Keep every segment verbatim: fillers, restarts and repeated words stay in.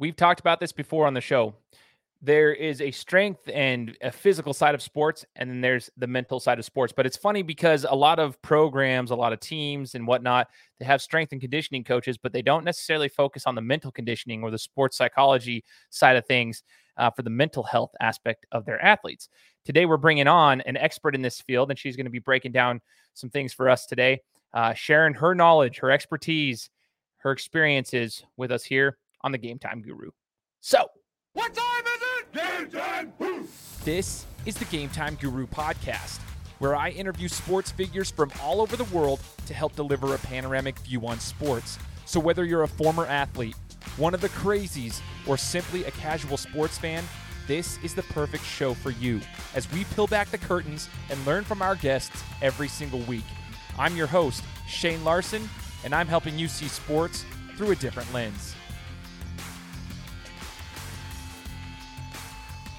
We've talked about this before on the show. There is a strength and a physical side of sports, and then there's the mental side of sports. But it's funny because a lot of programs, a lot of teams and whatnot, they have strength and conditioning coaches, but they don't necessarily focus on the mental conditioning or the sports psychology side of things uh, for the mental health aspect of their athletes. Today, we're bringing on an expert in this field, and she's going to be breaking down some things for us today, uh, sharing her knowledge, her expertise, her experiences with us here on the Game Time Guru. So, what time is Game Time Guru! This is the Game Time Guru podcast, where I interview sports figures from all over the world to help deliver a panoramic view on sports. So whether you're a former athlete, one of the crazies, or simply a casual sports fan, this is the perfect show for you, as we peel back the curtains and learn from our guests every single week. I'm your host, Shane Larson, and I'm helping you see sports through a different lens.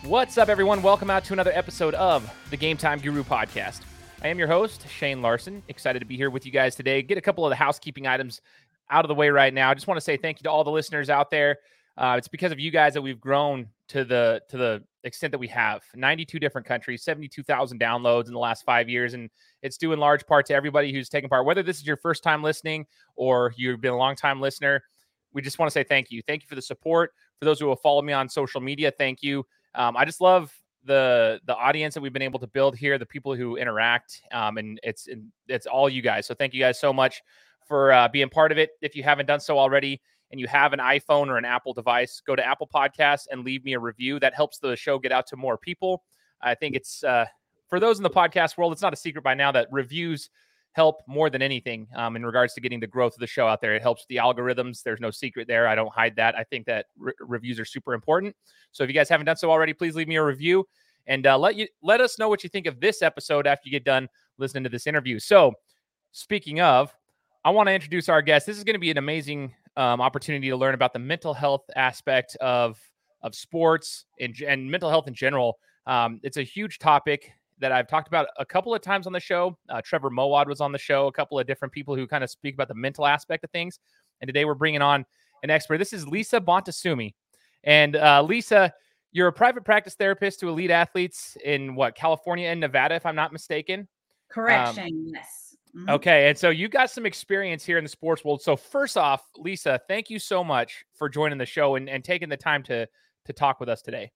What's up, everyone? Welcome out to another episode of the Game Time Guru podcast. I am your host, Shane Larson. Excited to be here with you guys today. Get a couple of the housekeeping items out of the way right now. I just want to say thank you to all the listeners out there. Uh, it's because of you guys that we've grown to the to the extent that we have. ninety-two different countries, seventy-two thousand downloads in the last five years, and it's due in large part to everybody who's taken part. Whether this is your first time listening or you've been a long-time listener, we just want to say thank you. Thank you for the support. For those who will follow me on social media, thank you. Um, I just love the the audience that we've been able to build here, the people who interact, um, and it's and it's all you guys. So thank you guys so much for uh, being part of it. If you haven't done so already and you have an iPhone or an Apple device, go to Apple Podcasts and leave me a review. That helps the show get out to more people. I think it's, uh, for those in the podcast world, it's not a secret by now that reviews help more than anything um, in regards to getting the growth of the show out there. It helps the algorithms. There's no secret there. I don't hide that. I think that re- reviews are super important. So if you guys haven't done so already, please leave me a review and uh, let you let us know what you think of this episode after you get done listening to this interview. So speaking of, I want to introduce our guest. This is going to be an amazing um, opportunity to learn about the mental health aspect of of sports and, and mental health in general. Um, it's a huge topic that I've talked about a couple of times on the show. Uh, Trevor Moawad was on the show, a couple of different people who kind of speak about the mental aspect of things. And today we're bringing on an expert. This is Lisa Bonta Sumii. And uh, Lisa, you're a private practice therapist to elite athletes in what, California and Nevada, if I'm not mistaken? Correction, um, yes. Mm-hmm. Okay, and so you got some experience here in the sports world. So first off, Lisa, thank you so much for joining the show and, and taking the time to to talk with us today.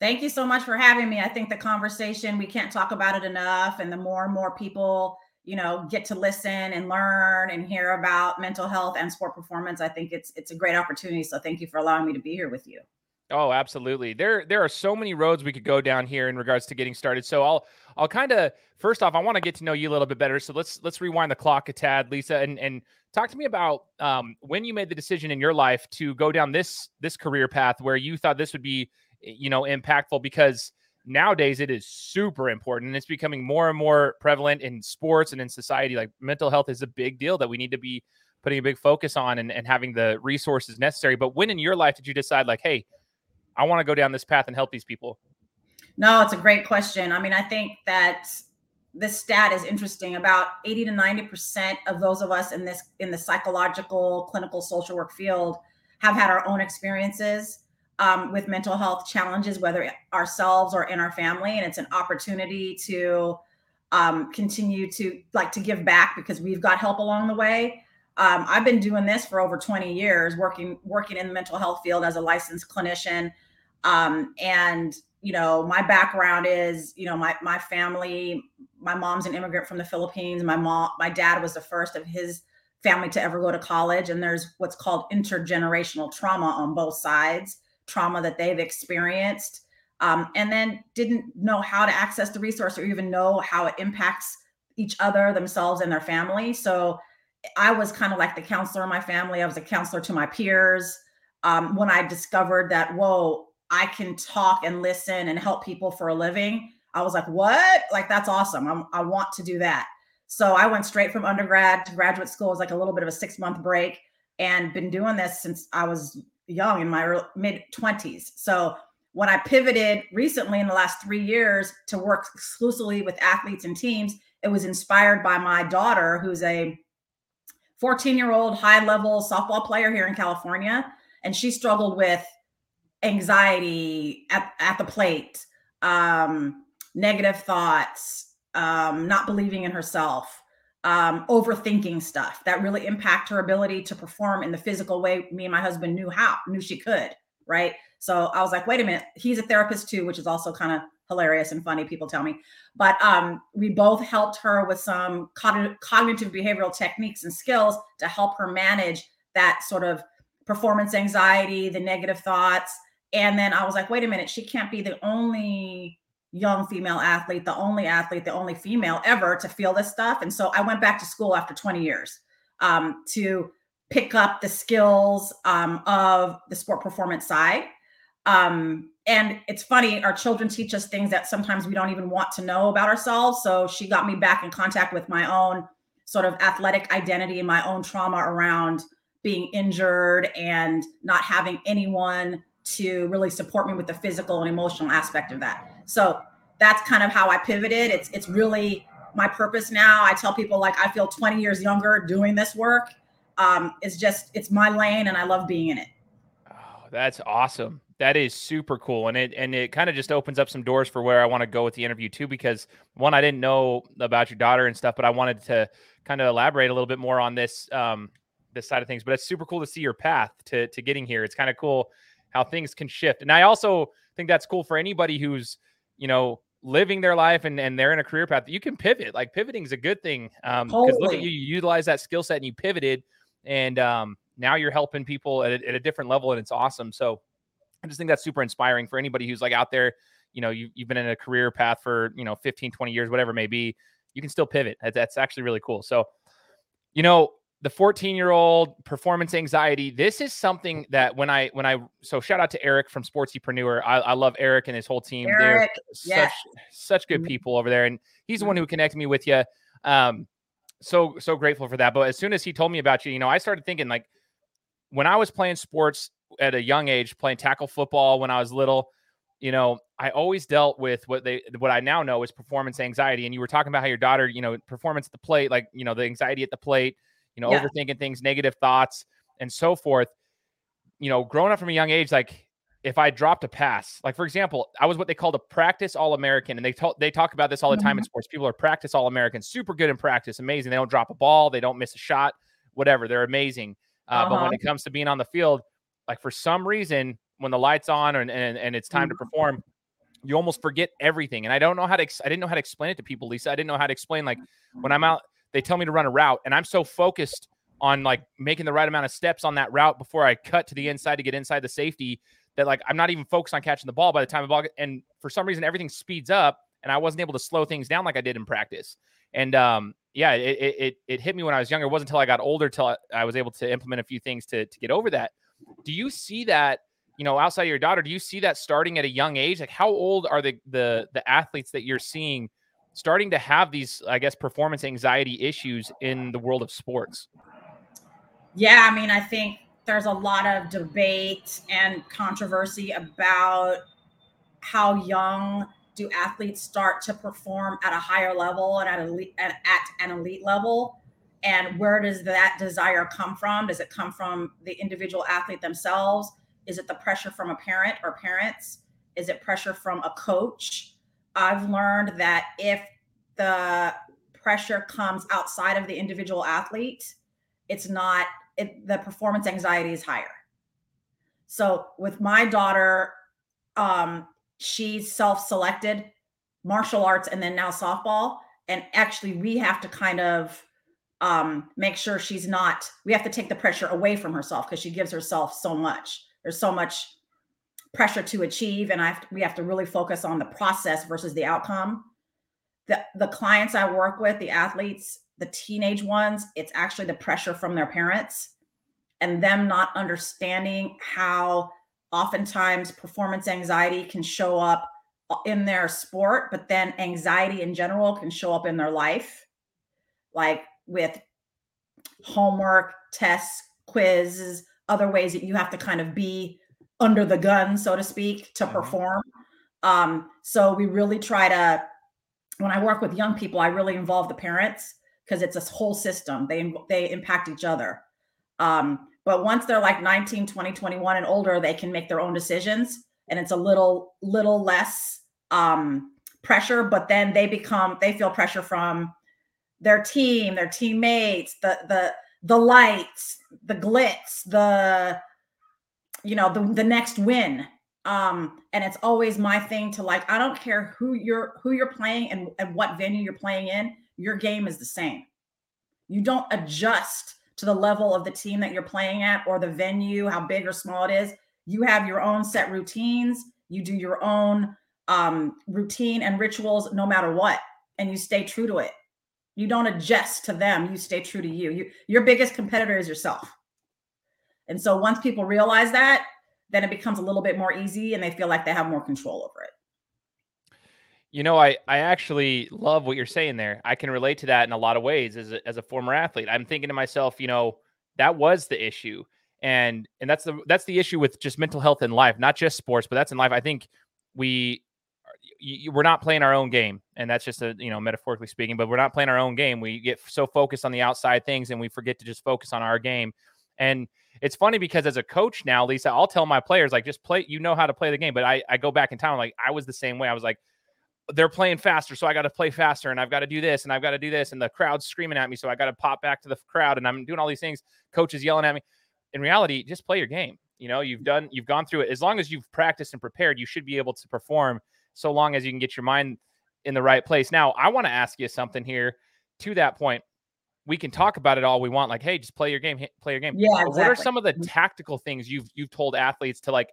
Thank you so much for having me. I think the conversation, we can't talk about it enough. And the more and more people, you know, get to listen and learn and hear about mental health and sport performance, I think it's it's a great opportunity. So thank you for allowing me to be here with you. Oh, absolutely. There there are so many roads we could go down here in regards to getting started. So I'll I'll kind of, first off, I want to get to know you a little bit better. So let's let's rewind the clock a tad, Lisa, and and talk to me about um, when you made the decision in your life to go down this this career path where you thought this would be, you know, impactful, because nowadays it is super important and it's becoming more and more prevalent in sports and in society. Like, mental health is a big deal that we need to be putting a big focus on and, and having the resources necessary. But when in your life did you decide, like, hey, I want to go down this path and help these people? No, it's a great question. I mean, I think that this stat is interesting. About eighty to ninety percent of those of us in this, in the psychological, clinical, social work field have had our own experiences Um, with mental health challenges, whether ourselves or in our family. And it's an opportunity to um, continue to like to give back because we've got help along the way. Um, I've been doing this for over twenty years, working working in the mental health field as a licensed clinician. Um, and, you know, my background is, you know, my my family, my mom's an immigrant from the Philippines. My mom, my dad was the first of his family to ever go to college. And there's what's called intergenerational trauma on both sides. Trauma that they've experienced um, and then didn't know how to access the resource or even know how it impacts each other, themselves, and their family. So I was kind of like the counselor in my family. I was a counselor to my peers. Um, when I discovered that, whoa, I can talk and listen and help people for a living, I was like, what? Like, that's awesome. I'm, I want to do that. So I went straight from undergrad to graduate school. It was like a little bit of a six month break, and been doing this since I was young, in my mid twenties. So when I pivoted recently in the last three years to work exclusively with athletes and teams, it was inspired by my daughter, who's a fourteen year old high level softball player here in California. and she struggled with anxiety at, at the plate, um, negative thoughts, um, not believing in herself, um, overthinking stuff that really impact her ability to perform in the physical way me and my husband knew how, knew she could, right? So I was like, wait a minute, he's a therapist too, which is also kind of hilarious and funny, people tell me. But um, we both helped her with some cogn- cognitive behavioral techniques and skills to help her manage that sort of performance anxiety, the negative thoughts. And then I was like, wait a minute, she can't be the only young female athlete, the only athlete, the only female ever to feel this stuff. And so I went back to school after twenty years um, to pick up the skills um, of the sport performance side. Um, and it's funny, our children teach us things that sometimes we don't even want to know about ourselves. So she got me back in contact with my own sort of athletic identity and my own trauma around being injured and not having anyone to really support me with the physical and emotional aspect of that. So that's kind of how I pivoted. It's, it's really my purpose now. I tell people, like, I feel twenty years younger doing this work. Um, it's just, it's my lane and I love being in it. Oh, that's awesome. That is super cool. And it, and it kind of just opens up some doors for where I want to go with the interview too, because one, I didn't know about your daughter and stuff, but I wanted to kind of elaborate a little bit more on this, um, this side of things. But it's super cool to see your path to, to getting here. It's kind of cool how things can shift. And I also think that's cool for anybody who's, you know, living their life and, and they're in a career path. You can pivot. Like, pivoting is a good thing. Um, totally. 'Cause look at you, you utilize that skill set and you pivoted, and um, now you're helping people at a, at a different level, and it's awesome. So I just think that's super inspiring for anybody who's like out there, you know, you, you've been in a career path for, you know, fifteen, twenty years, whatever it may be. You can still pivot. That's actually really cool. So, you know, the fourteen year old performance anxiety, this is something that when I, when I, so shout out to Eric from Sportsypreneur. I, I love Eric and his whole team. Eric, They're yes. such, such good people over there. And he's the one who connected me with you. Um, so, so grateful for that. But as soon as he told me about you, you know, I started thinking, like, when I was playing sports at a young age, playing tackle football when I was little, you know, I always dealt with what they, what I now know is performance anxiety. And you were talking about how your daughter, you know, performance at the plate, like, you know, the anxiety at the plate, you know, yeah. overthinking things, negative thoughts, and so forth. You know, growing up from a young age, like, if I dropped a pass, like, for example, I was what they called a practice All-American. And they talk, they talk about this all the time mm-hmm. in sports. People are practice All-Americans, super good in practice, amazing. They don't drop a ball. They don't miss a shot, whatever. They're amazing. Uh, uh-huh. But when it comes to being on the field, like, for some reason, when the light's on and, and, and it's time to perform, you almost forget everything. And I don't know how to, ex- I didn't know how to explain it to people, Lisa. I didn't know how to explain, like, when I'm out, they tell me to run a route and I'm so focused on, like, making the right amount of steps on that route before I cut to the inside to get inside the safety that, like, I'm not even focused on catching the ball by the time the ball. And for some reason, everything speeds up and I wasn't able to slow things down like I did in practice. And, um, yeah, it, it, it, it hit me when I was younger. It wasn't until I got older till I, I was able to implement a few things to, to get over that. Do you see that, you know, outside of your daughter, do you see that starting at a young age? Like, how old are the, the, the athletes that you're seeing starting to have these, I guess, performance anxiety issues in the world of sports? Yeah. I mean, I think there's a lot of debate and controversy about how young do athletes start to perform at a higher level and at, elite, at, at an elite level. And where does that desire come from? Does it come from the individual athlete themselves? Is it the pressure from a parent or parents? Is it pressure from a coach? I've learned that if the pressure comes outside of the individual athlete, it's not, it, the performance anxiety is higher. So with my daughter, um, she self-selected martial arts and then now softball. And actually we have to kind of, um, make sure she's not, we have to take the pressure away from herself because she gives herself so much. There's so much pressure to achieve. And I have to, we have to really focus on the process versus the outcome. The, the clients I work with, the athletes, the teenage ones, it's actually the pressure from their parents and them not understanding how oftentimes performance anxiety can show up in their sport, but then anxiety in general can show up in their life. Like, with homework, tests, quizzes, other ways that you have to kind of be under the gun, so to speak, to mm-hmm. perform. Um, so we really try to, when I work with young people, I really involve the parents because it's a whole system. They, they impact each other. Um, But once they're like nineteen, twenty, twenty-one and older, they can make their own decisions. And it's a little, little less um, pressure, but then they become, they feel pressure from their team, their teammates, the, the, the lights, the glitz, the, you know, the, the next win. Um, and it's always my thing to like, I don't care who you're, who you're playing and, and what venue you're playing in, your game is the same. You don't adjust to the level of the team that you're playing at or the venue, how big or small it is. You have your own set routines. You do your own um, routine and rituals no matter what, and you stay true to it. You don't adjust to them. You stay true to you. you. Your biggest competitor is yourself. And so once people realize that, then it becomes a little bit more easy and they feel like they have more control over it. You know, I, I actually love what you're saying there. I can relate to that in a lot of ways as a, as a former athlete. I'm thinking to myself, you know, that was the issue. And and that's the that's the issue with just mental health in life, not just sports, but that's in life. I think we you, we're not playing our own game, and that's just a, you know, metaphorically speaking, but we're not playing our own game. We get so focused on the outside things and we forget to just focus on our game. And it's funny because as a coach now, Lisa, I'll tell my players, like, just play, you know how to play the game. But I, I go back in time, like, I was the same way. I was like, they're playing faster, so I got to play faster, and I've got to do this, and I've got to do this, and the crowd's screaming at me, so I got to pop back to the crowd, and I'm doing all these things. Coach is yelling at me. In reality, just play your game. You know, you've done, you've gone through it. As long as you've practiced and prepared, you should be able to perform so long as you can get your mind in the right place. Now, I want to ask you something here to that point. We can talk about it all we want. Like, hey, just play your game, play your game. Yeah, exactly. What are some of the tactical things you've, you've told athletes to like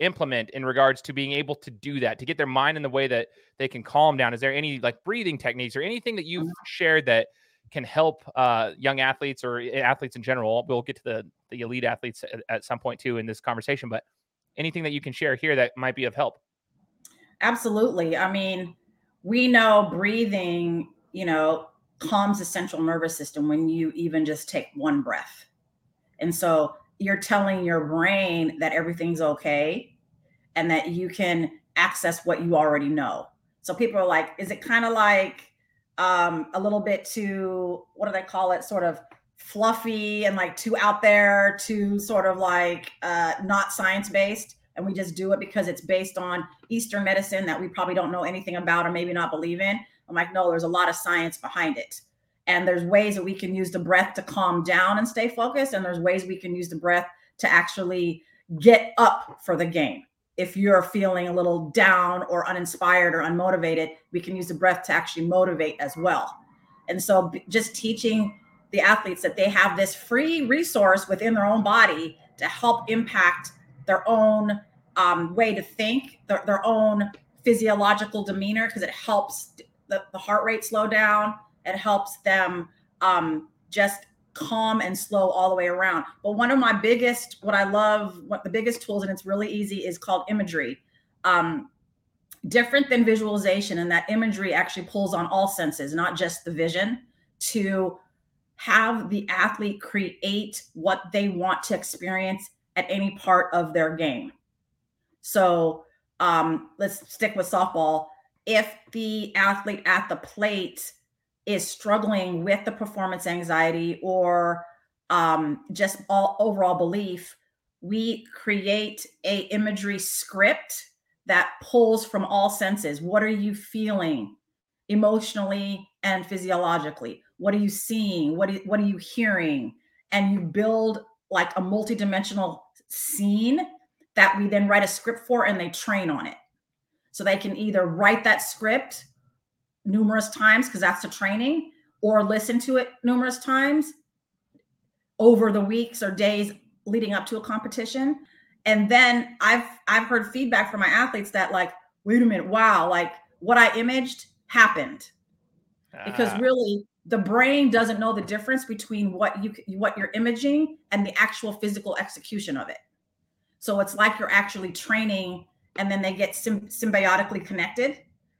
implement in regards to being able to do that, to get their mind in the way that they can calm down? Is there any like breathing techniques or anything that you've shared that can help uh, young athletes or athletes in general? We'll get to the, the elite athletes at, at some point too in this conversation, but anything that you can share here that might be of help? Absolutely. I mean, we know breathing, you know, calms the central nervous system when you even just take one breath. And so you're telling your brain that everything's okay and that you can access what you already know. So people are like, is it kind of like um, a little bit too, what do they call it? Sort of fluffy and like too out there, too sort of like uh, not science-based. And we just do it because it's based on Eastern medicine that we probably don't know anything about or maybe not believe in. I'm like, no, there's a lot of science behind it. And there's ways that we can use the breath to calm down and stay focused. And there's ways we can use the breath to actually get up for the game. If you're feeling a little down or uninspired or unmotivated, we can use the breath to actually motivate as well. And so just teaching the athletes that they have this free resource within their own body to help impact their own um, way to think, their, their own physiological demeanor, because it helps the, the heart rate slow down. It helps them um, just calm and slow all the way around. But one of my biggest, what I love, what the biggest tools, and it's really easy, is called imagery. Um, different than visualization, and that imagery actually pulls on all senses, not just the vision, to have the athlete create what they want to experience at any part of their game. So um, let's stick with softball. If the athlete at the plate is struggling with the performance anxiety or um, just all overall belief, we create a imagery script that pulls from all senses. What are you feeling emotionally and physiologically? What are you seeing? What, do, what are you hearing? And you build like a multidimensional scene that we then write a script for, and they train on it. So they can either write that script numerous times, because that's the training, or listen to it numerous times over the weeks or days leading up to a competition. And then I've I've heard feedback from my athletes that like, wait a minute, wow, like what I imaged happened. Ah. Because really the brain doesn't know the difference between what you what you're imaging and the actual physical execution of it. So it's like you're actually training, and then they get symb- symbiotically connected,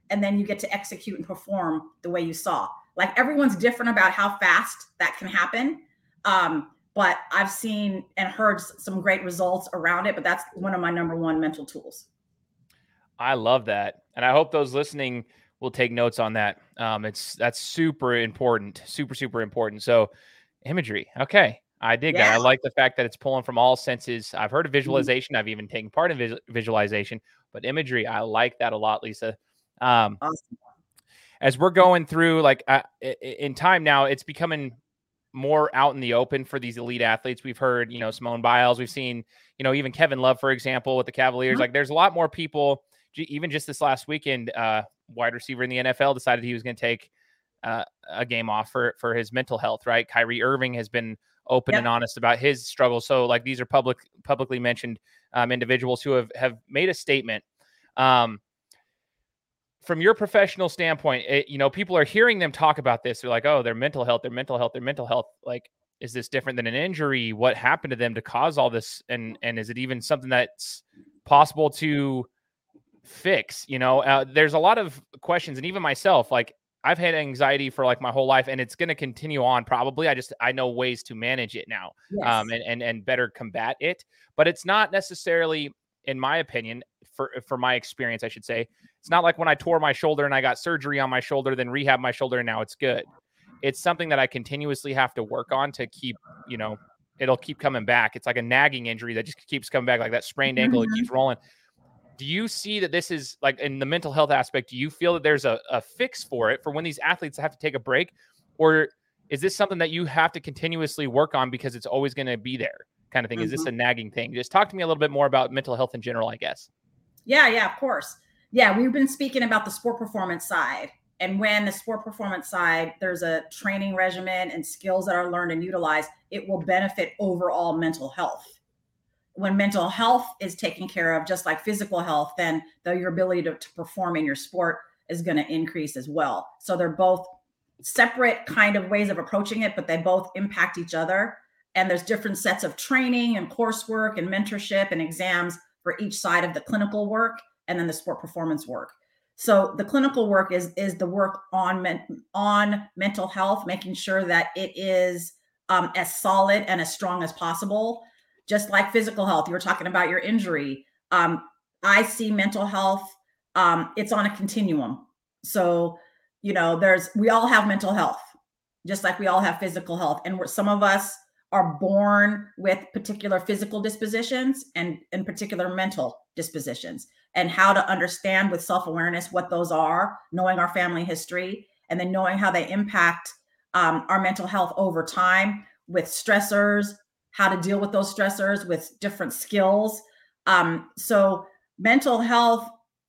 and then you get to execute and perform the way you saw. Like everyone's different about how fast that can happen. Um, but I've seen and heard some great results around it, but that's one of my number one mental tools. I love that. And I hope those listening will take notes on that. Um, it's that's super important, super, super important. So imagery. Okay. I dig yeah. that. I like the fact that it's pulling from all senses. I've heard of visualization. Mm-hmm. I've even taken part in visual- visualization, but imagery, I like that a lot, Lisa. Um, awesome. As we're going through, like uh, in time now, it's becoming more out in the open for these elite athletes. We've heard, you know, Simone Biles. We've seen, you know, even Kevin Love, for example, with the Cavaliers. Mm-hmm. Like there's a lot more people, even just this last weekend, uh, wide receiver in the N F L decided he was going to take uh, a game off for, for his mental health, right? Kyrie Irving has been open yeah. and honest about his struggles. So like these are public, publicly mentioned um, individuals who have, have made a statement. Um, from your professional standpoint, it, you know, people are hearing them talk about this. They're like, oh, their mental health, their mental health, their mental health. Like, is this different than an injury? What happened to them to cause all this? And, and is it even something that's possible to fix? You know, uh, there's a lot of questions, and even myself, like I've had anxiety for like my whole life, and it's going to continue on. Probably. I just, I know ways to manage it now, yes. um, and, and, and better combat it, but it's not necessarily, in my opinion, for, for my experience, I should say, it's not like when I tore my shoulder and I got surgery on my shoulder, then rehab my shoulder, and now it's good. It's something that I continuously have to work on to keep, you know, it'll keep coming back. It's like a nagging injury that just keeps coming back. Like that sprained ankle, mm-hmm. it keeps rolling. Do you see that this is like in the mental health aspect? Do you feel that there's a, a fix for it for when these athletes have to take a break, or is this something that you have to continuously work on because it's always going to be there kind of thing? Mm-hmm. Is this a nagging thing? Just talk to me a little bit more about mental health in general, I guess. Yeah, yeah, of course. Yeah. We've been speaking about the sport performance side, and when the sport performance side, there's a training regimen and skills that are learned and utilized, it will benefit overall mental health. When mental health is taken care of, just like physical health, then the, your ability to, to perform in your sport is going to increase as well. So they're both separate kind of ways of approaching it, but they both impact each other. And there's different sets of training and coursework and mentorship and exams for each side of the clinical work and then the sport performance work. So the clinical work is, is the work on, men, on mental health, making sure that it is um, as solid and as strong as possible. Just like physical health, you were talking about your injury. Um, I see mental health, um, it's on a continuum. So, you know, there's, we all have mental health, just like we all have physical health. And we're, some of us are born with particular physical dispositions and in particular mental dispositions, and how to understand with self-awareness what those are, knowing our family history, and then knowing how they impact um, our mental health over time with stressors, how to deal with those stressors with different skills. Um, so mental health,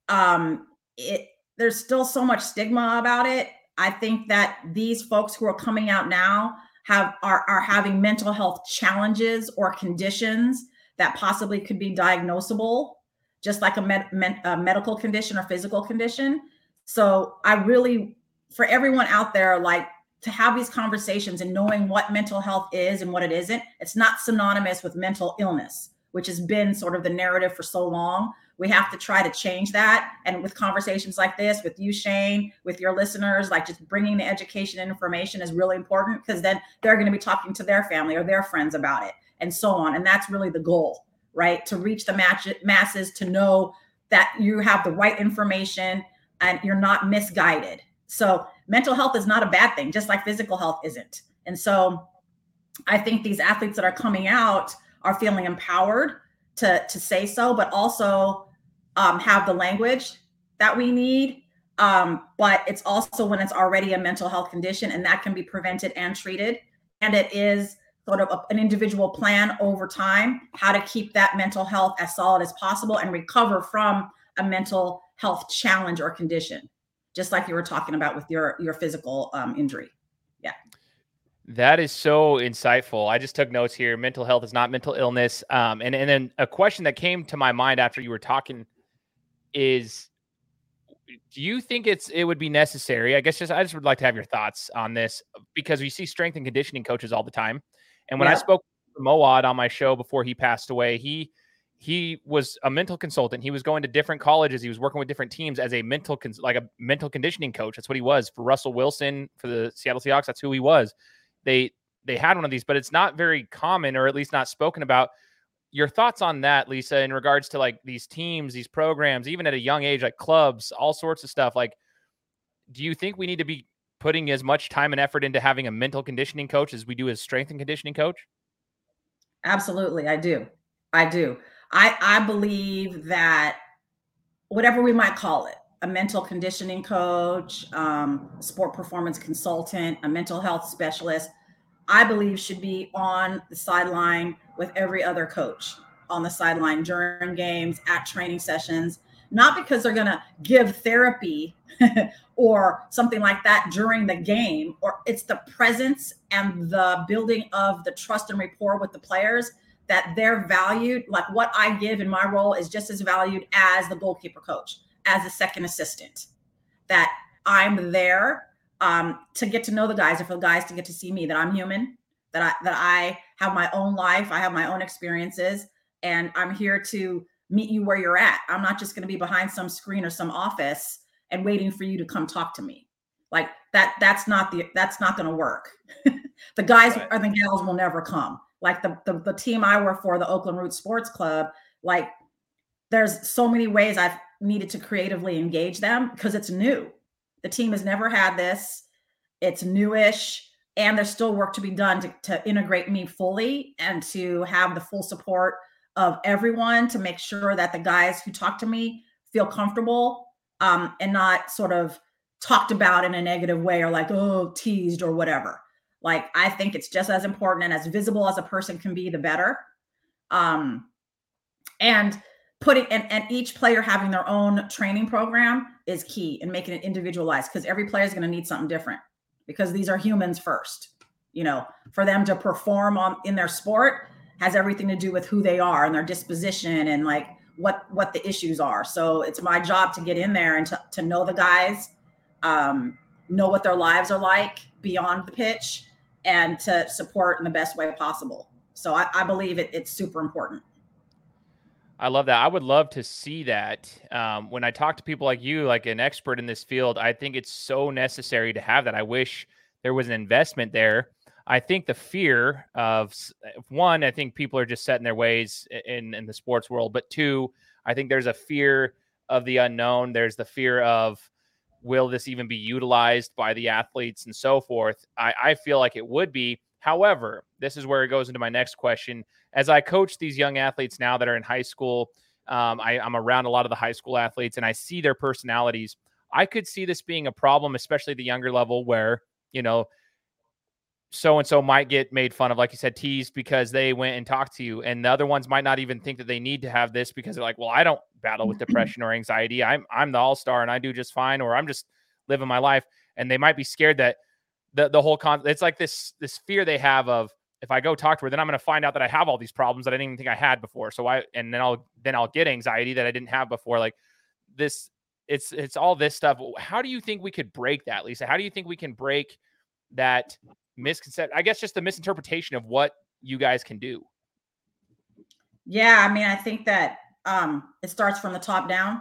um, it, there's still so much stigma about it. I think that these folks who are coming out now have are, are having mental health challenges or conditions that possibly could be diagnosable, just like a, med, med, a medical condition or physical condition. So I really, for everyone out there, like, to have these conversations and knowing what mental health is and what it isn't. It's not synonymous with mental illness, which has been sort of the narrative for so long. We have to try to change that. And with conversations like this, with you, Shane, with your listeners, like just bringing the education and information is really important, because then they're going to be talking to their family or their friends about it and so on. And that's really the goal, right? To reach the match- masses, to know that you have the right information and you're not misguided. So mental health is not a bad thing, just like physical health isn't. And so I think these athletes that are coming out are feeling empowered to, to say so, but also um, have the language that we need. Um, but it's also when it's already a mental health condition, and that can be prevented and treated. And it is sort of a, an individual plan over time, how to keep that mental health as solid as possible and recover from a mental health challenge or condition, just like you were talking about with your, your physical um, injury. Yeah. That is so insightful. I just took notes here. Mental health is not mental illness. Um, and, and then a question that came to my mind after you were talking is, do you think it's, it would be necessary? I guess just, I just would like to have your thoughts on this, because we see strength and conditioning coaches all the time. And when yeah. I spoke to Moawad on my show before he passed away, he, He was a mental consultant. He was going to different colleges. He was working with different teams as a mental, cons- like a mental conditioning coach. That's what he was for Russell Wilson, for the Seattle Seahawks. That's who he was. They, they had one of these, but it's not very common, or at least not spoken about. Your thoughts on that, Lisa, in regards to like these teams, these programs, even at a young age, like clubs, all sorts of stuff. Like, do you think we need to be putting as much time and effort into having a mental conditioning coach as we do as strength and conditioning coach? Absolutely. I do. I do. I, I believe that whatever we might call it, a mental conditioning coach, um, sport performance consultant, a mental health specialist, I believe should be on the sideline with every other coach on the sideline during games, at training sessions, not because they're going to give therapy or something like that during the game, or it's the presence and the building of the trust and rapport with the players that they're valued. Like what I give in my role is just as valued as the goalkeeper coach, as a second assistant, that I'm there um, to get to know the guys, or for the guys to get to see me, that I'm human, that I, that I have my own life. I have my own experiences, and I'm here to meet you where you're at. I'm not just going to be behind some screen or some office and waiting for you to come talk to me. Like that, that's not the, that's not going to work. The guys right. or the gals will never come. Like the, the, the team I work for, the Oakland Roots Sports Club, like there's so many ways I've needed to creatively engage them because it's new. The team has never had this. It's newish, and there's still work to be done to, to integrate me fully and to have the full support of everyone to make sure that the guys who talk to me feel comfortable um, and not sort of talked about in a negative way or like, oh, teased or whatever. Like, I think it's just as important and as visible as a person can be, the better. Um, and putting and, and each player having their own training program is key in making it individualized, because every player is going to need something different, because these are humans first. You know, for them to perform on in their sport has everything to do with who they are and their disposition and like what what the issues are. So it's my job to get in there and to, to know the guys, um, know what their lives are like beyond the pitch, and to support in the best way possible. So I, I believe it, it's super important. I love that. I would love to see that. Um, when I talk to people like you, like an expert in this field, I think it's so necessary to have that. I wish there was an investment there. I think the fear of one, I think people are just set in their ways in, in the sports world, but two, I think there's a fear of the unknown. There's the fear of, will this even be utilized by the athletes and so forth? I, I feel like it would be. However, this is where it goes into my next question. As I coach these young athletes now that are in high school, um, I, I'm around a lot of the high school athletes and I see their personalities. I could see this being a problem, especially at the younger level where, you know, so-and-so might get made fun of, like you said, teased because they went and talked to you. And the other ones might not even think that they need to have this because they're like, well, I don't battle with depression or anxiety. I'm, I'm the all-star and I do just fine, or I'm just living my life. And they might be scared that the, the whole con it's like this, this fear they have of, if I go talk to her, then I'm going to find out that I have all these problems that I didn't even think I had before. So I, and then I'll, then I'll get anxiety that I didn't have before. Like this, it's, it's all this stuff. How do you think we could break that, Lisa? How do you think we can break that misconception, I guess, just the misinterpretation of what you guys can do? Yeah, I mean, I think that um, it starts from the top down.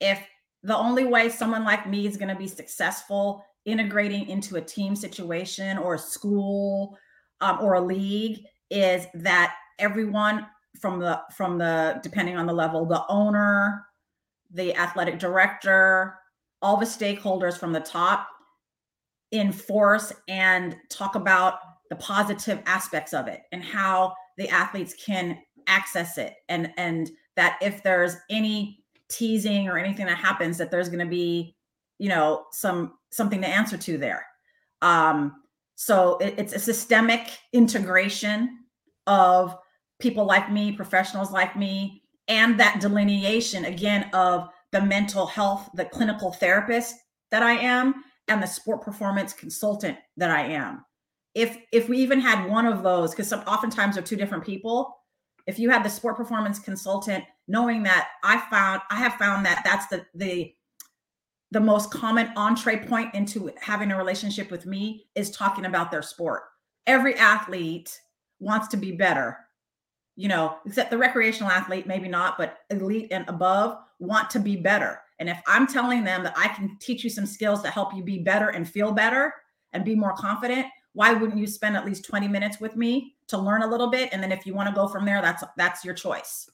If the only way someone like me is going to be successful integrating into a team situation or a school um, or a league is that everyone from the from the depending on the level, the owner, the athletic director, all the stakeholders from the top, enforce and talk about the positive aspects of it and how the athletes can access it. And, and that if there's any teasing or anything that happens, that there's going to be, you know, some, something to answer to there. Um, so it, it's a systemic integration of people like me, professionals like me, and that delineation again of the mental health, the clinical therapist that I am, and the sport performance consultant that I am. If if we even had one of those, because some oftentimes they're two different people. If you had the sport performance consultant, knowing that I found I have found that that's the the the most common entree point into having a relationship with me is talking about their sport. Every athlete wants to be better, you know, except the recreational athlete, maybe not, but elite and above want to be better. And if I'm telling them that I can teach you some skills to help you be better and feel better and be more confident, why wouldn't you spend at least twenty minutes with me to learn a little bit? And then if you want to go from there, that's that's your choice.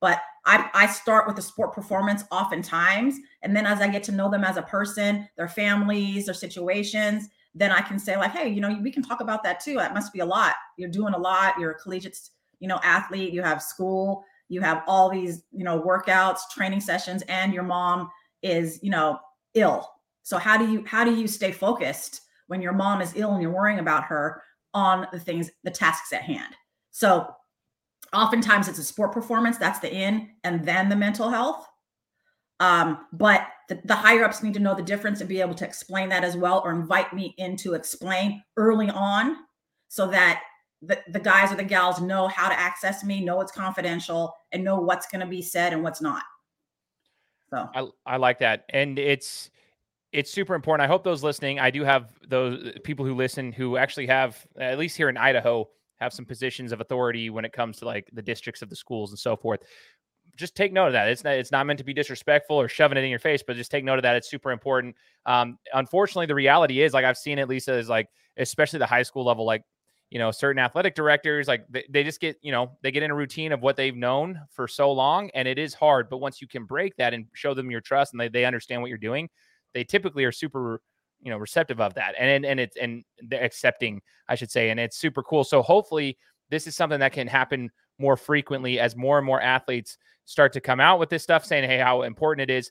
But I, I start with the sport performance oftentimes. And then as I get to know them as a person, their families, their situations, then I can say like, hey, you know, we can talk about that too. That must be a lot. You're doing a lot. You're a collegiate, you know, athlete. You have school. You have all these, you know, workouts, training sessions, and your mom is, you know, ill. So how do you how do you stay focused when your mom is ill and you're worrying about her on the things, the tasks at hand? So oftentimes it's a sport performance. That's the in, and then the mental health. Um, but the, the higher ups need to know the difference and be able to explain that as well, or invite me in to explain early on so that the, the guys or the gals know how to access me, know it's confidential, and know what's going to be said and what's not. So I, I like that. And it's, it's super important. I hope those listening, I do have those people who listen who actually have, at least here in Idaho, have some positions of authority when it comes to like the districts of the schools and so forth. Just take note of that. It's not, it's not meant to be disrespectful or shoving it in your face, but just take note of that. It's super important. Um, unfortunately, the reality is, like I've seen it, Lisa, is like, especially the high school level, like, you know, certain athletic directors, like they, they just get, you know, they get in a routine of what they've known for so long, and it is hard. But once you can break that and show them your trust and they, they understand what you're doing, they typically are super, you know, receptive of that. And, and, and it's, and they're accepting, I should say, and it's super cool. So hopefully this is something that can happen more frequently as more and more athletes start to come out with this stuff saying, hey, how important it is.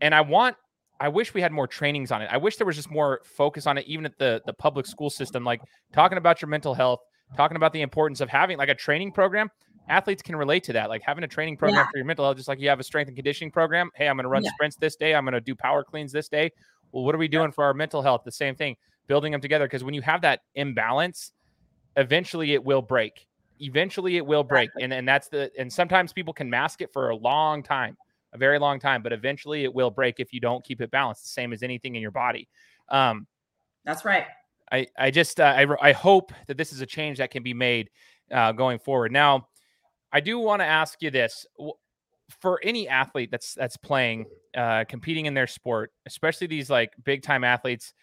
And I want, I wish we had more trainings on it. I wish there was just more focus on it, even at the, the public school system, like talking about your mental health, talking about the importance of having like a training program. Athletes can relate to that. Like having a training program yeah. for your mental health, just like you have a strength and conditioning program. Hey, I'm going to run yeah. sprints this day. I'm going to do power cleans this day. Well, what are we doing yeah. for our mental health? The same thing, building them together. Because when you have that imbalance, eventually it will break. Eventually it will break. And and that's the, and sometimes people can mask it for a long time, a very long time, but eventually it will break if you don't keep it balanced, the same as anything in your body. Um, that's right. I, I just, uh, I, I hope that this is a change that can be made uh, going forward. Now, I do want to ask you this for any athlete that's, that's playing, uh, competing in their sport, especially these like big time athletes.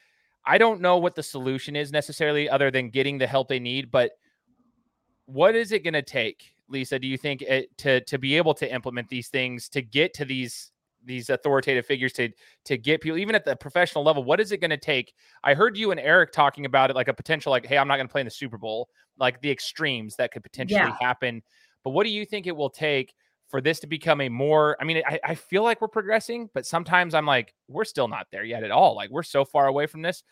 I don't know what the solution is necessarily other than getting the help they need, but what is it going to take, Lisa, do you think it, to, to be able to implement these things, to get to these, these authoritative figures, to, to get people, even at the professional level, what is it going to take? I heard you and Eric talking about it, like a potential, like, hey, I'm not going to play in the Super Bowl, like the extremes that could potentially yeah. happen. But what do you think it will take for this to become a more, I mean, I, I feel like we're progressing, but sometimes I'm like, we're still not there yet at all. Like we're so far away from this.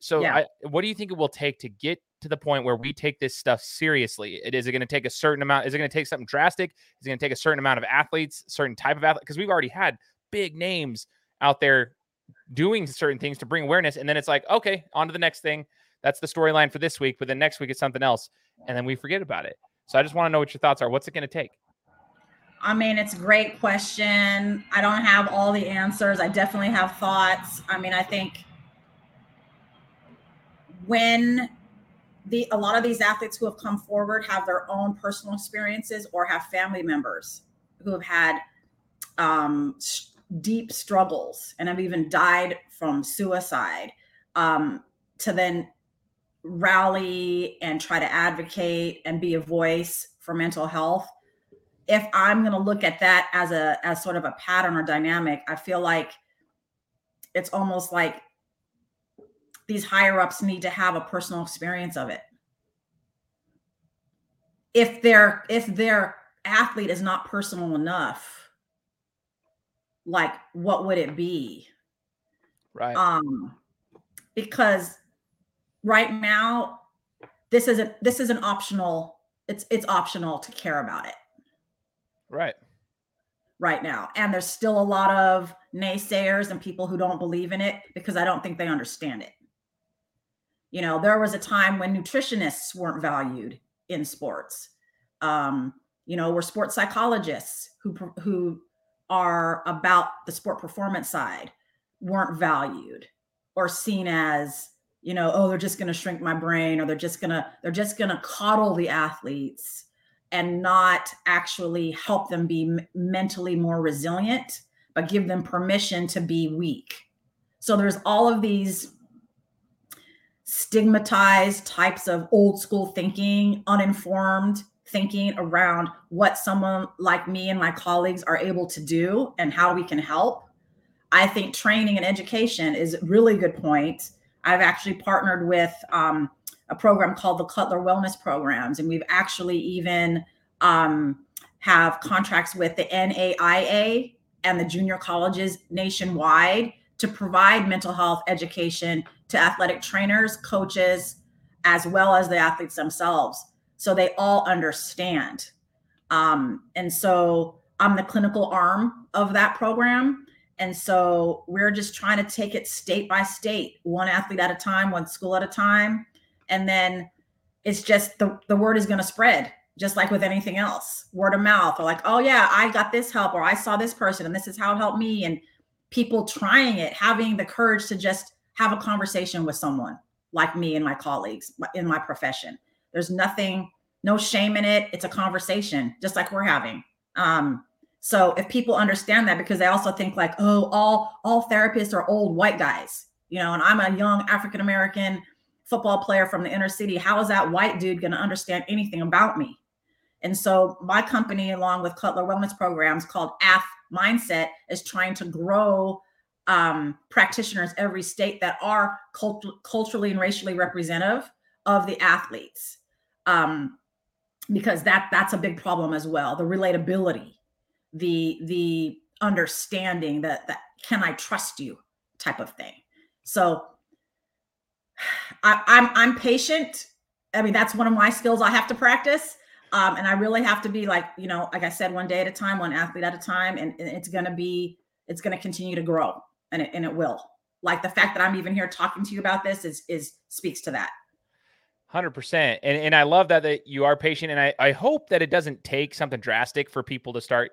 So yeah. I, what do you think it will take to get to the point where we take this stuff seriously? It, is it going to take a certain amount? Is it going to take something drastic? Is it going to take a certain amount of athletes, certain type of athlete? Because we've already had big names out there doing certain things to bring awareness. And then it's like, okay, on to the next thing. That's the storyline for this week. But then next week it's something else. And then we forget about it. So I just want to know what your thoughts are. What's it going to take? I mean, it's a great question. I don't have all the answers. I definitely have thoughts. I mean, I think when the a lot of these athletes who have come forward have their own personal experiences or have family members who have had um, sh- deep struggles and have even died from suicide, um, to then rally and try to advocate and be a voice for mental health. If I'm going to look at that as a as sort of a pattern or dynamic, I feel like it's almost like these higher ups need to have a personal experience of it. If their if their athlete is not personal enough, like what would it be? Right. Um, because right now, this is a this is an optional. It's it's optional to care about it. Right. Right now, and there's still a lot of naysayers and people who don't believe in it because I don't think they understand it. You know, there was a time when nutritionists weren't valued in sports. Um, you know, we're sports psychologists who, who are about the sport performance side weren't valued or seen as, you know, oh, they're just going to shrink my brain, or they're just going to, they're just going to coddle the athletes and not actually help them be m- mentally more resilient, but give them permission to be weak. So there's all of these stigmatized types of old school thinking, uninformed thinking around what someone like me and my colleagues are able to do and how we can help. I think training and education is a really good point. I've actually partnered with um, a program called the Cutler Wellness Programs, and we've actually even um, have contracts with the N A I A and the junior colleges nationwide to provide mental health education to athletic trainers, coaches, as well as the athletes themselves, so they all understand. Um, and so I'm the clinical arm of that program. And so we're just trying to take it state by state, one athlete at a time, one school at a time. And then it's just the, the word is going to spread, just like with anything else, word of mouth, or like, oh yeah, I got this help, or I saw this person and this is how it helped me. And people trying it, having the courage to just have a conversation with someone like me and my colleagues in my profession. There's nothing, no shame in it. It's a conversation just like we're having. Um, So if people understand that, because they also think like, oh, all all therapists are old white guys, you know, and I'm a young African-American football player from the inner city. How is that white dude going to understand anything about me? And so my company, along with Cutler Wellness Programs, called Ath Mindset, is trying to grow um, practitioners every state that are cult- culturally and racially representative of the athletes, um, because that that's a big problem as well, the relatability. the the understanding that, that can I trust you type of thing. So I, I'm I'm patient. I mean, that's one of my skills I have to practice. Um, and I really have to be like, you know, like I said, one day at a time, one athlete at a time, and, and it's going to be, it's going to continue to grow, and it, and it will. Like the fact that I'm even here talking to you about this is, is speaks to that. one hundred percent. And and I love that, that you are patient. And I, I hope that it doesn't take something drastic for people to start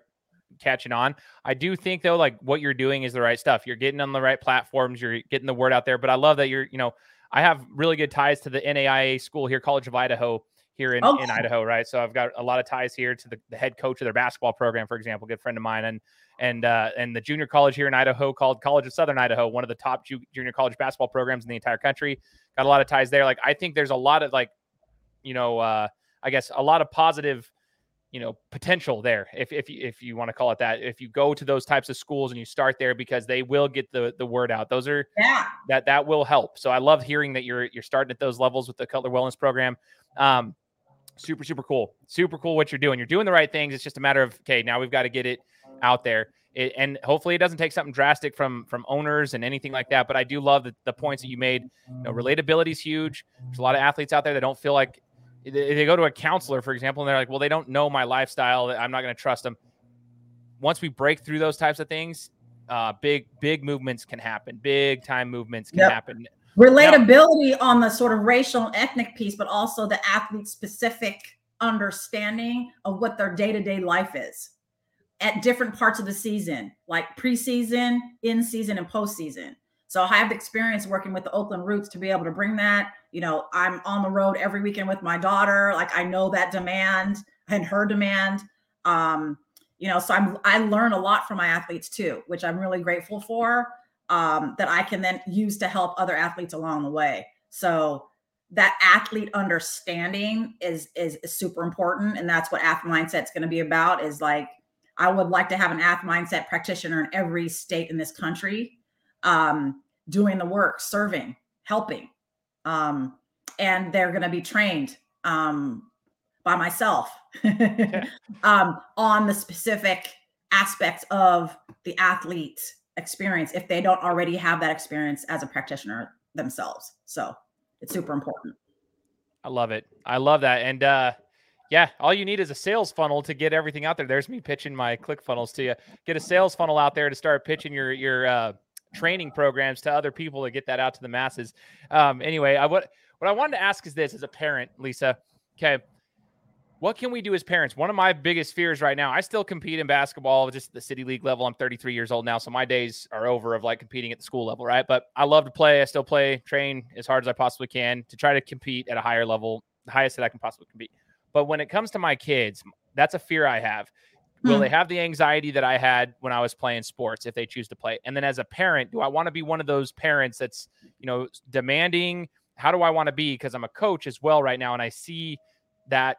catching on. I do think though, like what you're doing is the right stuff. You're getting on the right platforms. You're getting the word out there, but I love that you're, you know, I have really good ties to the N A I A school here, College of Idaho here in, okay. in Idaho. Right. So I've got a lot of ties here to the, the head coach of their basketball program, for example, good friend of mine, and, and, uh, and the junior college here in Idaho called College of Southern Idaho, one of the top ju- junior college basketball programs in the entire country. Got a lot of ties there. Like, I think there's a lot of like, you know, uh, I guess a lot of positive, you know, potential there, if if you, if you want to call it that, if you go to those types of schools and you start there, because they will get the the word out. Those are yeah. that that will help. So I love hearing that you're you're starting at those levels with the Cutler Wellness Program. Um, super super cool, super cool what you're doing. You're doing the right things. It's just a matter of okay, now we've got to get it out there, it, and hopefully it doesn't take something drastic from from owners and anything like that. But I do love the, the points that you made. You know, relatability is huge. There's a lot of athletes out there that don't feel like. They go to a counselor, for example, and they're like, well, they don't know my lifestyle. I'm not going to trust them. Once we break through those types of things, uh, big, big movements can happen. Big time movements can yep. happen. Relatability now, on the sort of racial and ethnic piece, but also the athlete specific understanding of what their day-to-day life is at different parts of the season, like preseason, in season, and postseason. So I have the experience working with the Oakland Roots to be able to bring that. You know, I'm on the road every weekend with my daughter. Like I know that demand and her demand. Um, you know, so I'm, I learn a lot from my athletes too, which I'm really grateful for, um, that I can then use to help other athletes along the way. So that athlete understanding is, is, is super important. And that's what Ath Mindset's going to be about, is like, I would like to have an Ath Mindset practitioner in every state in this country, um, doing the work, serving, helping. Um, and they're going to be trained, um, by myself, um, on the specific aspects of the athlete experience, if they don't already have that experience as a practitioner themselves. So it's super important. I love it. I love that. And, uh, yeah, all you need is a sales funnel to get everything out there. There's me pitching my ClickFunnels to you. Get a sales funnel out there to start pitching your, your, uh, training programs to other people to get that out to the masses. Um, anyway, I, what, what I wanted to ask is this, as a parent, Lisa, okay. What can we do as parents? One of my biggest fears right now, I still compete in basketball, just the city league level. I'm thirty-three years old now. So my days are over of like competing at the school level. Right. But I love to play. I still play, train as hard as I possibly can to try to compete at a higher level, the highest that I can possibly compete. But when it comes to my kids, that's a fear I have. Will they have the anxiety that I had when I was playing sports if they choose to play? And then as a parent, do I want to be one of those parents that's, you know, demanding? How do I want to be? Because I'm a coach as well right now. And I see that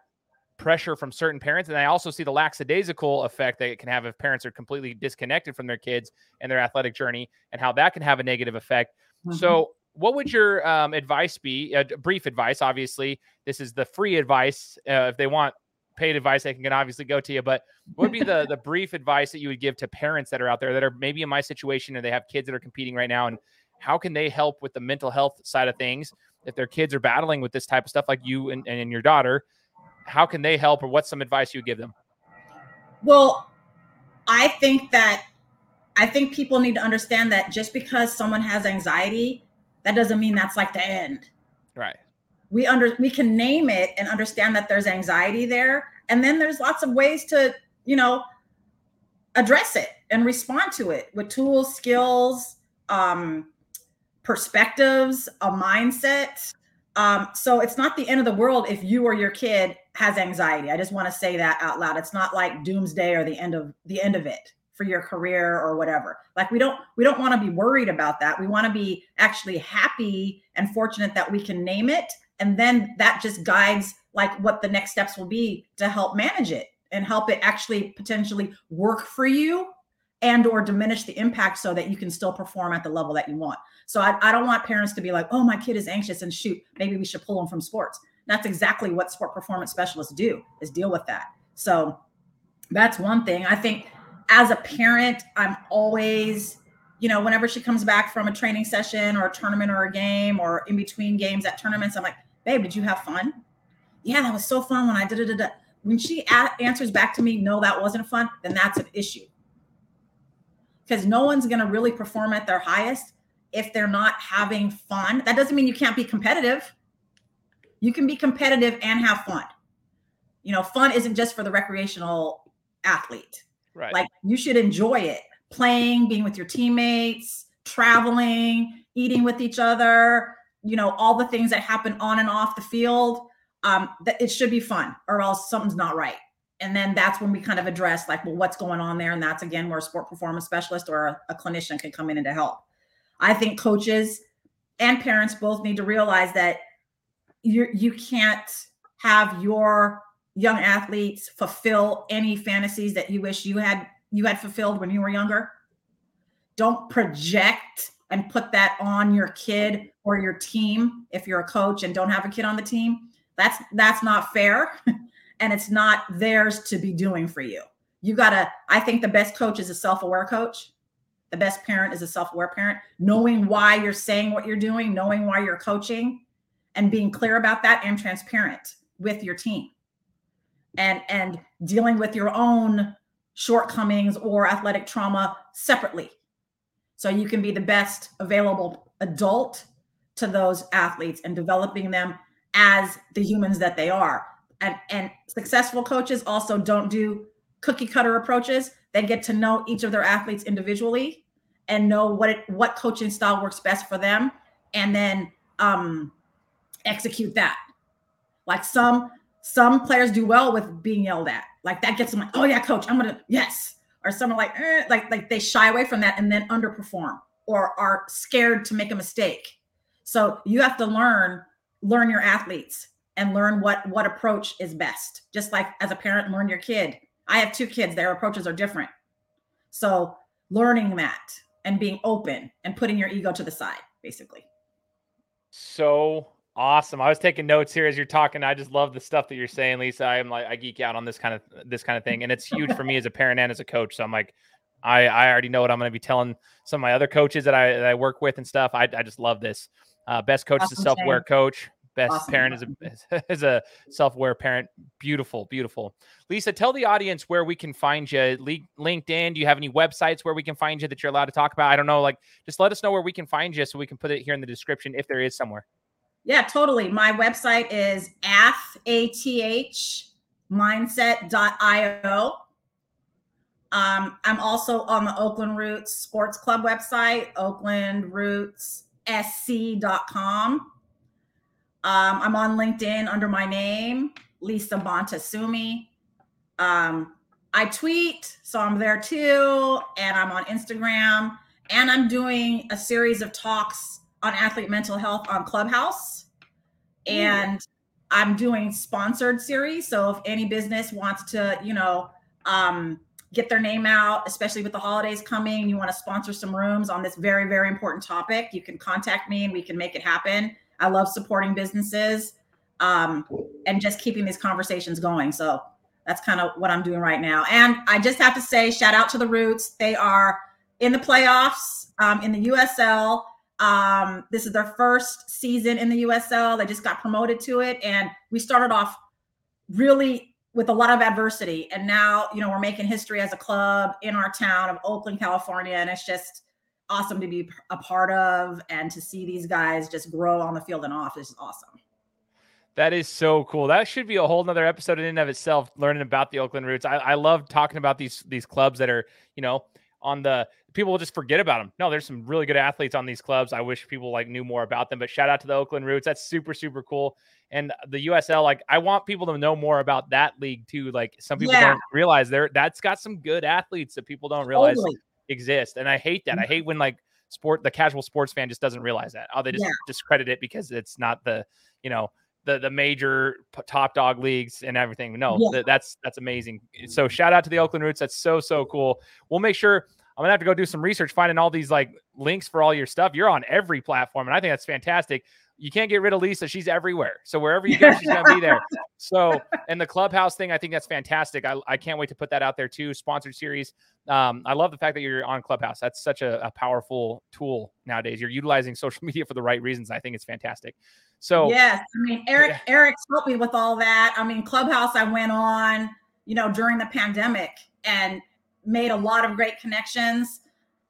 pressure from certain parents. And I also see the lackadaisical effect that it can have if parents are completely disconnected from their kids and their athletic journey, and how that can have a negative effect. Mm-hmm. So what would your um, advice be? Uh, brief advice, obviously. This is the free advice. Uh, if they want paid advice, they can obviously go to you. But what would be the the brief advice that you would give to parents that are out there that are maybe in my situation, or they have kids that are competing right now? And how can they help with the mental health side of things if their kids are battling with this type of stuff like you and, and your daughter? How can they help, or what's some advice you would give them? Well, I think that I think people need to understand that just because someone has anxiety, that doesn't mean that's like the end. Right. We under we can name it and understand that there's anxiety there. And then there's lots of ways to, you know, address it and respond to it with tools, skills, um, perspectives, a mindset. Um, so it's not the end of the world if you or your kid has anxiety. I just want to say that out loud. It's not like doomsday or the end of the end of it for your career or whatever. Like we don't we don't want to be worried about that. We want to be actually happy and fortunate that we can name it. And then that just guides like what the next steps will be to help manage it and help it actually potentially work for you and or diminish the impact so that you can still perform at the level that you want. So I, I don't want parents to be like, oh, my kid is anxious and shoot, maybe we should pull them from sports. That's exactly what sport performance specialists do, is deal with that. So that's one thing. I think as a parent, I'm always, you know, whenever she comes back from a training session or a tournament or a game or in between games at tournaments, I'm like, babe, did you have fun? Yeah, that was so fun when I did it. When she a- answers back to me, no, that wasn't fun, then that's an issue. Because no one's going to really perform at their highest if they're not having fun. That doesn't mean you can't be competitive. You can be competitive and have fun. You know, fun isn't just for the recreational athlete. Right. Like you should enjoy it. Playing, being with your teammates, traveling, eating with each other, you know, all the things that happen on and off the field. Um, that it should be fun or else something's not right. And then that's when we kind of address like, well, what's going on there? And that's, again, where a sport performance specialist or a, a clinician can come in and to help. I think coaches and parents both need to realize that you you can't have your young athletes fulfill any fantasies that you wish you had you had fulfilled when you were younger. Don't project and put that on your kid or your team if you're a coach and don't have a kid on the team. That's that's not fair. And it's not theirs to be doing for you. You gotta, I think the best coach is a self-aware coach. The best parent is a self-aware parent, knowing why you're saying what you're doing, knowing why you're coaching, and being clear about that and transparent with your team. And, and dealing with your own shortcomings or athletic trauma separately. So you can be the best available adult to those athletes and developing them as the humans that they are. And, and successful coaches also don't do cookie cutter approaches. They get to know each of their athletes individually and know what it, what coaching style works best for them, and then um, execute that. Like some some players do well with being yelled at. Like that gets them like, oh yeah, coach, I'm gonna yes. Or some are like, eh, like like they shy away from that and then underperform or are scared to make a mistake. So you have to learn learn your athletes. And learn what, what approach is best. Just like as a parent, learn your kid. I have two kids, their approaches are different. So learning that and being open and putting your ego to the side, basically. So awesome. I was taking notes here as you're talking. I just love the stuff that you're saying, Lisa. I'm like, I geek out on this kind of, this kind of thing. And it's huge for me as a parent and as a coach. So I'm like, I, I already know what I'm going to be telling some of my other coaches that I, that I work with and stuff. I, I just love this. Uh, best coach awesome is a self-aware coach. Best awesome. Parent is a, is a self-aware parent. Beautiful, beautiful. Lisa, tell the audience where we can find you. LinkedIn, do you have any websites where we can find you that you're allowed to talk about? I don't know. Like, just let us know where we can find you so we can put it here in the description if there is somewhere. Yeah, totally. My website is ath, A T H, mindset dot io. Um, I'm also on the Oakland Roots Sports Club website, oakland roots s c dot com. Um, I'm on LinkedIn under my name, Lisa Bonta Sumii. Um, I tweet, so I'm there too. And I'm on Instagram. And I'm doing a series of talks on athlete mental health on Clubhouse. And I'm doing sponsored series. So if any business wants to, you know, um, get their name out, especially with the holidays coming. You want to sponsor some rooms on this very, very important topic, you can contact me and we can make it happen. I love supporting businesses um, and just keeping these conversations going. So that's kind of what I'm doing right now. And I just have to say, shout out to the Roots. They are in the playoffs um, in the U S L. Um, this is their first season in the U S L. They just got promoted to it. And we started off really with a lot of adversity. And now, you know, we're making history as a club in our town of Oakland, California. And it's just awesome to be a part of and to see these guys just grow on the field and off. This is awesome. That is so cool. That should be a whole nother episode in and of itself, learning about the Oakland Roots. I, I love talking about these, these clubs that are, you know, on the people will just forget about them. No, there's some really good athletes on these clubs. I wish people like knew more about them, but shout out to the Oakland Roots. That's super, super cool. And the U S L, like I want people to know more about that league too. Like some people yeah. don't realize there that's got some good athletes that people don't realize totally. exist. And I hate that. I hate when like sport, the casual sports fan just doesn't realize that. Oh, they just yeah. discredit it because it's not the, you know, the the major top dog leagues and everything. No, yeah. th- that's, that's amazing. So shout out to the Oakland Roots. That's so, so cool. We'll make sure I'm gonna have to go do some research, finding all these like links for all your stuff. You're on every platform. And I think that's fantastic. You can't get rid of Lisa. She's everywhere. So wherever you go, she's going to be there. So, and the clubhouse thing, I think that's fantastic. I, I can't wait to put that out there too. Sponsored series. Um, I love the fact that you're on Clubhouse. That's such a, a powerful tool nowadays. You're utilizing social media for the right reasons. I think it's fantastic. So yes, I mean, Eric, yeah. Eric's helped me with all that. I mean, Clubhouse, I went on, you know, during the pandemic and made a lot of great connections.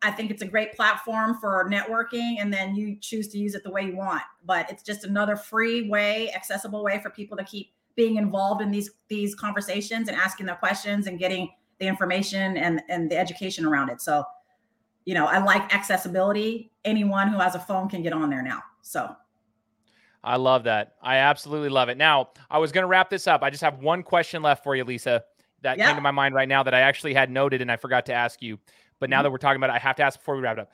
I think it's a great platform for networking, and then you choose to use it the way you want, but it's just another free way, accessible way for people to keep being involved in these, these conversations and asking their questions and getting the information and, and the education around it. So, you know, I like accessibility. Anyone who has a phone can get on there now. So I love that. I absolutely love it. Now I was going to wrap this up. I just have one question left for you, Lisa, that yeah. came to my mind right now that I actually had noted and I forgot to ask you. But now that we're talking about it, I have to ask before we wrap it up.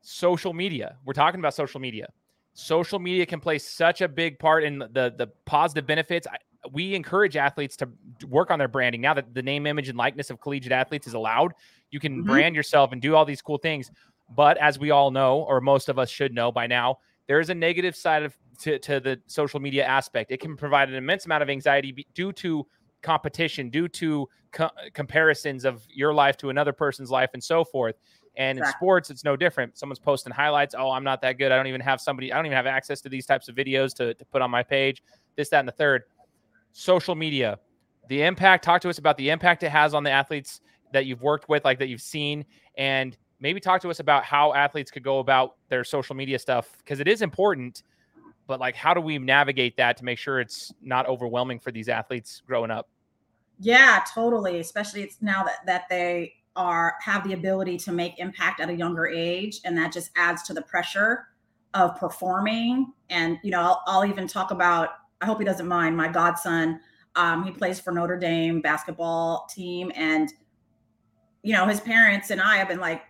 Social media. We're talking about social media. Social media can play such a big part in the, the positive benefits. I, we encourage athletes to work on their branding. Now that the name, image, and likeness of collegiate athletes is allowed, you can mm-hmm. brand yourself and do all these cool things. But as we all know, or most of us should know by now, there is a negative side of to, to the social media aspect. It can provide an immense amount of anxiety due to competition, due to co- comparisons of your life to another person's life and so forth. And exactly. in sports, it's no different. Someone's posting highlights. Oh, I'm not that good. I don't even have somebody. I don't even have access to these types of videos to, to put on my page, this, that, and the third. Social media, the impact, talk to us about the impact it has on the athletes that you've worked with, like that you've seen, and maybe talk to us about how athletes could go about their social media stuff. Cause it is important, but like, how do we navigate that to make sure it's not overwhelming for these athletes growing up? Yeah, totally. Especially it's now that, that they are have the ability to make impact at a younger age. And that just adds to the pressure of performing. And, you know, I'll, I'll even talk about, I hope he doesn't mind, my godson. Um, he plays for Notre Dame basketball team. And, you know, his parents and I have been like,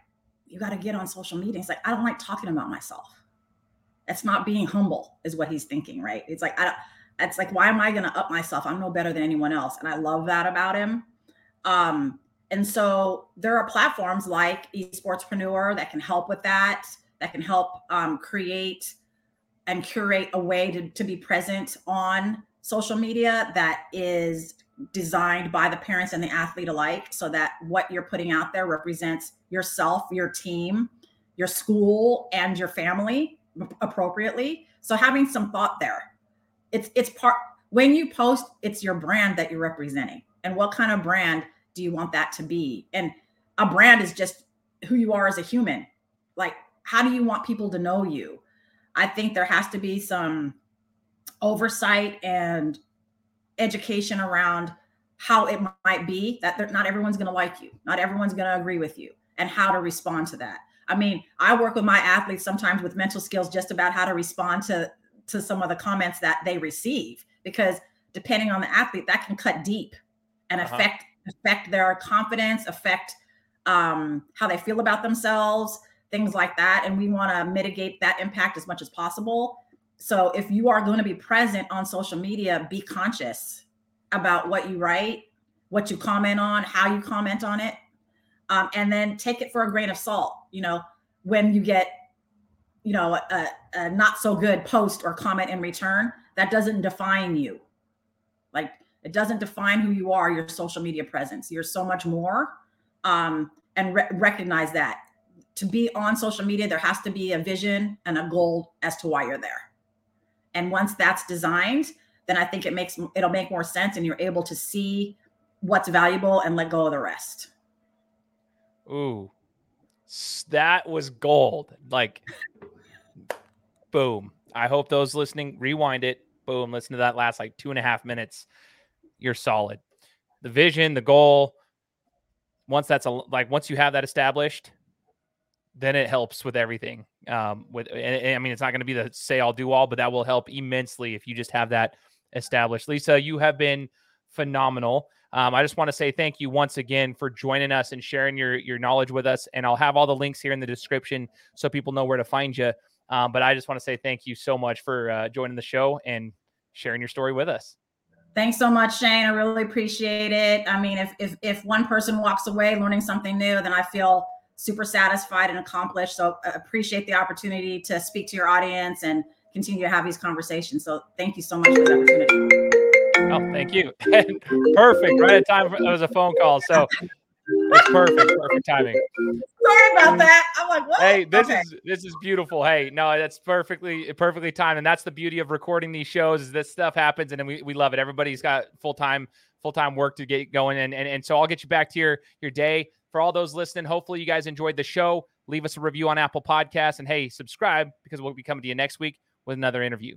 you got to get on social media. He's like, I don't like talking about myself. That's not being humble is what he's thinking, right? It's like, I don't. It's like, why am I going to up myself? I'm no better than anyone else. And I love that about him. Um, and so there are platforms like Esportspreneur that can help with that, that can help um, create and curate a way to, to be present on social media that is designed by the parents and the athlete alike so that what you're putting out there represents yourself, your team, your school, and your family appropriately. So having some thought there. It's it's part when you post, it's your brand that you're representing. And what kind of brand do you want that to be? And a brand is just who you are as a human. Like, how do you want people to know you? I think there has to be some oversight and education around how it might be that not everyone's going to like you. Not everyone's going to agree with you and how to respond to that. I mean, I work with my athletes sometimes with mental skills just about how to respond to to some of the comments that they receive, because depending on the athlete, that can cut deep and uh-huh. affect, affect their confidence, affect um, how they feel about themselves, things like that. And we want to mitigate that impact as much as possible. So if you are going to be present on social media, be conscious about what you write, what you comment on, how you comment on it, um, and then take it for a grain of salt, you know, when you get, you know, a, a not so good post or comment in return. That doesn't define you. Like, it doesn't define who you are, your social media presence. You're so much more, um, and re- recognize that. To be on social media, there has to be a vision and a goal as to why you're there. And once that's designed, then I think it makes, it'll make more sense, and you're able to see what's valuable and let go of the rest. Ooh, that was gold. Like, boom. I hope those listening rewind it. Boom. Listen to that last like two and a half minutes. You're solid. The vision, the goal. Once that's a, like, once you have that established, then it helps with everything. Um, with, I mean, it's not going to be the say all do all, but that will help immensely if you just have that established. Lisa, you have been phenomenal. Um, I just want to say thank you once again for joining us and sharing your, your knowledge with us. And I'll have all the links here in the description so people know where to find you. Um, but I just want to say thank you so much for uh, joining the show and sharing your story with us. Thanks so much, Shane. I really appreciate it. I mean, if, if, if one person walks away learning something new, then I feel super satisfied and accomplished. So I appreciate the opportunity to speak to your audience and continue to have these conversations. So thank you so much for the opportunity. Oh, thank you. Perfect. Right at time. For, that was a phone call. So it's perfect. Perfect timing. Sorry about that. I'm like, what? Hey, this okay. is, this is beautiful. Hey, no, that's perfectly, perfectly timed. And that's the beauty of recording these shows, is this stuff happens. And then we, we love it. Everybody's got full-time, full-time work to get going. And, and, and so I'll get you back to your, your day. For all those listening, hopefully you guys enjoyed the show. Leave us a review on Apple Podcasts, and hey, subscribe, because we'll be coming to you next week with another interview.